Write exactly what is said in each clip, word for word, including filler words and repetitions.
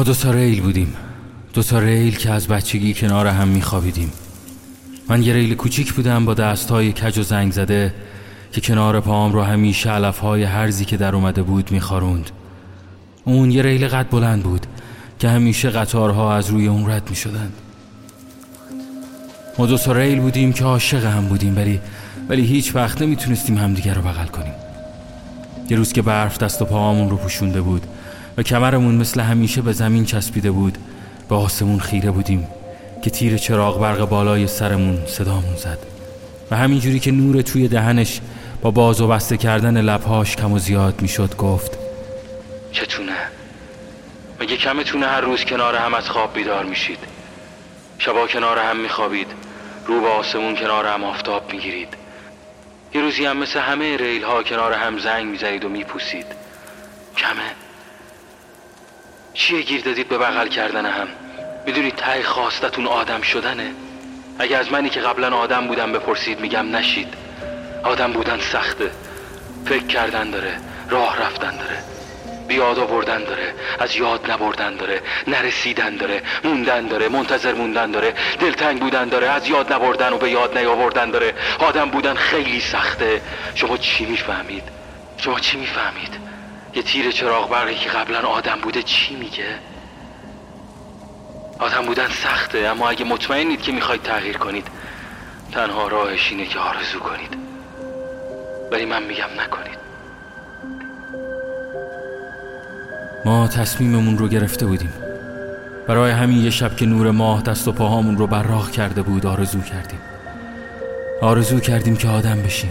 ما دو تا ریل بودیم، دو تا ریل که از بچگی کنار هم میخوابیدیم. من یه ریل کوچیک بودم با دستهای کج و زنگ زده که کنار پاهم رو همیشه علفهای هرزی که در اومده بود میخاروند. اون یه ریل قد بلند بود که همیشه قطارها از روی اون رد میشدن. ما دو تا ریل بودیم که عاشق هم بودیم، ولی ولی هیچ وقت نمیتونستیم همدیگه رو بغل کنیم. یه روز که برف دست و پاهامون رو پوشونده بود و کمرمون مثل همیشه به زمین چسبیده بود، به آسمون خیره بودیم که تیر چراغ برق بالای سرمون صدامون زد و همینجوری که نور توی دهنش با باز و بسته کردن لبهاش کم و زیاد میشد گفت چتونه؟ مگه کمتونه هر روز کنار هم از خواب بیدار میشید؟ شبا کنار هم میخوابید، رو به آسمون کنار هم آفتاب میگیرید، یه روزی هم مثل همه ریل ها کنار هم زنگ میزنید و میپوسید. کمه؟ چیه گیر دادید به بغل کردن هم؟ میدونید ته خواستتون آدم شدنه؟ اگه از منی که قبلا آدم بودم بپرسید میگم نشید. آدم بودن سخته، فکر کردن داره، راه رفتن داره، بیاد آوردن داره، از یاد نبردن داره، نرسیدن داره، موندن داره، منتظر موندن داره، دلتنگ بودن داره، از یاد نبردن و به یاد نیاوردن داره. آدم بودن خیلی سخته. شما چی میفهمید؟ شما چی میفهمید؟ یه تیر چراغ برقی که قبلا آدم بوده چی میگه؟ آدم بودن سخته، اما اگه مطمئنید که میخواید تغییر کنید، تنها راهش اینه که آرزو کنید. ولی من میگم نکنید. ما تصمیممون رو گرفته بودیم. برای همین یه شب که نور ماه دست و پاهامون رو براق کرده بود، آرزو کردیم آرزو کردیم که آدم بشیم.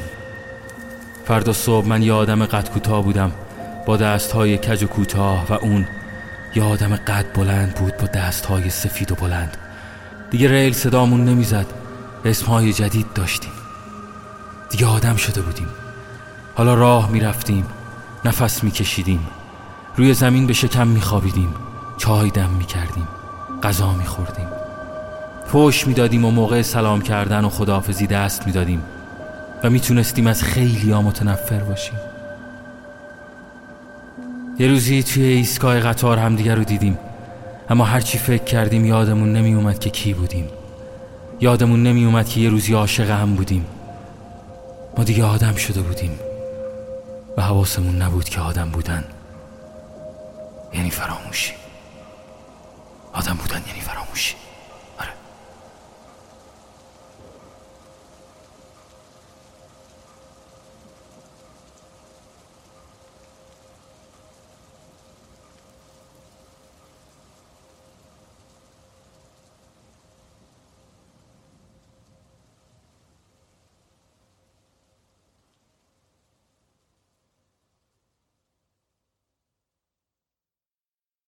فردا صبح من یه آدم قد کوتاه بودم با دستهای کج و کوتاه و اون یه آدم قد بلند بود با دستهای سفید و بلند. دیگه ریل صدامون نمیزد، اسمهای جدید داشتیم، دیگه آدم شده بودیم. حالا راه میرفتیم، نفس میکشیدیم، روی زمین به شکم میخوابیدیم، چای دم میکردیم، غذا میخوردیم، فحش میدادیم و موقع سلام کردن و خداحافظی دست میدادیم و میتونستیم از خیلی ها متنفر باشیم. یه روزی توی ایستگاه قطار همدیگه رو دیدیم، اما هرچی فکر کردیم یادمون نمی اومد که کی بودیم، یادمون نمی اومد که یه روزی عاشق هم بودیم. ما دیگه آدم شده بودیم و حواسمون نبود که آدم بودن یعنی فراموشی. آدم بودن یعنی فراموشی.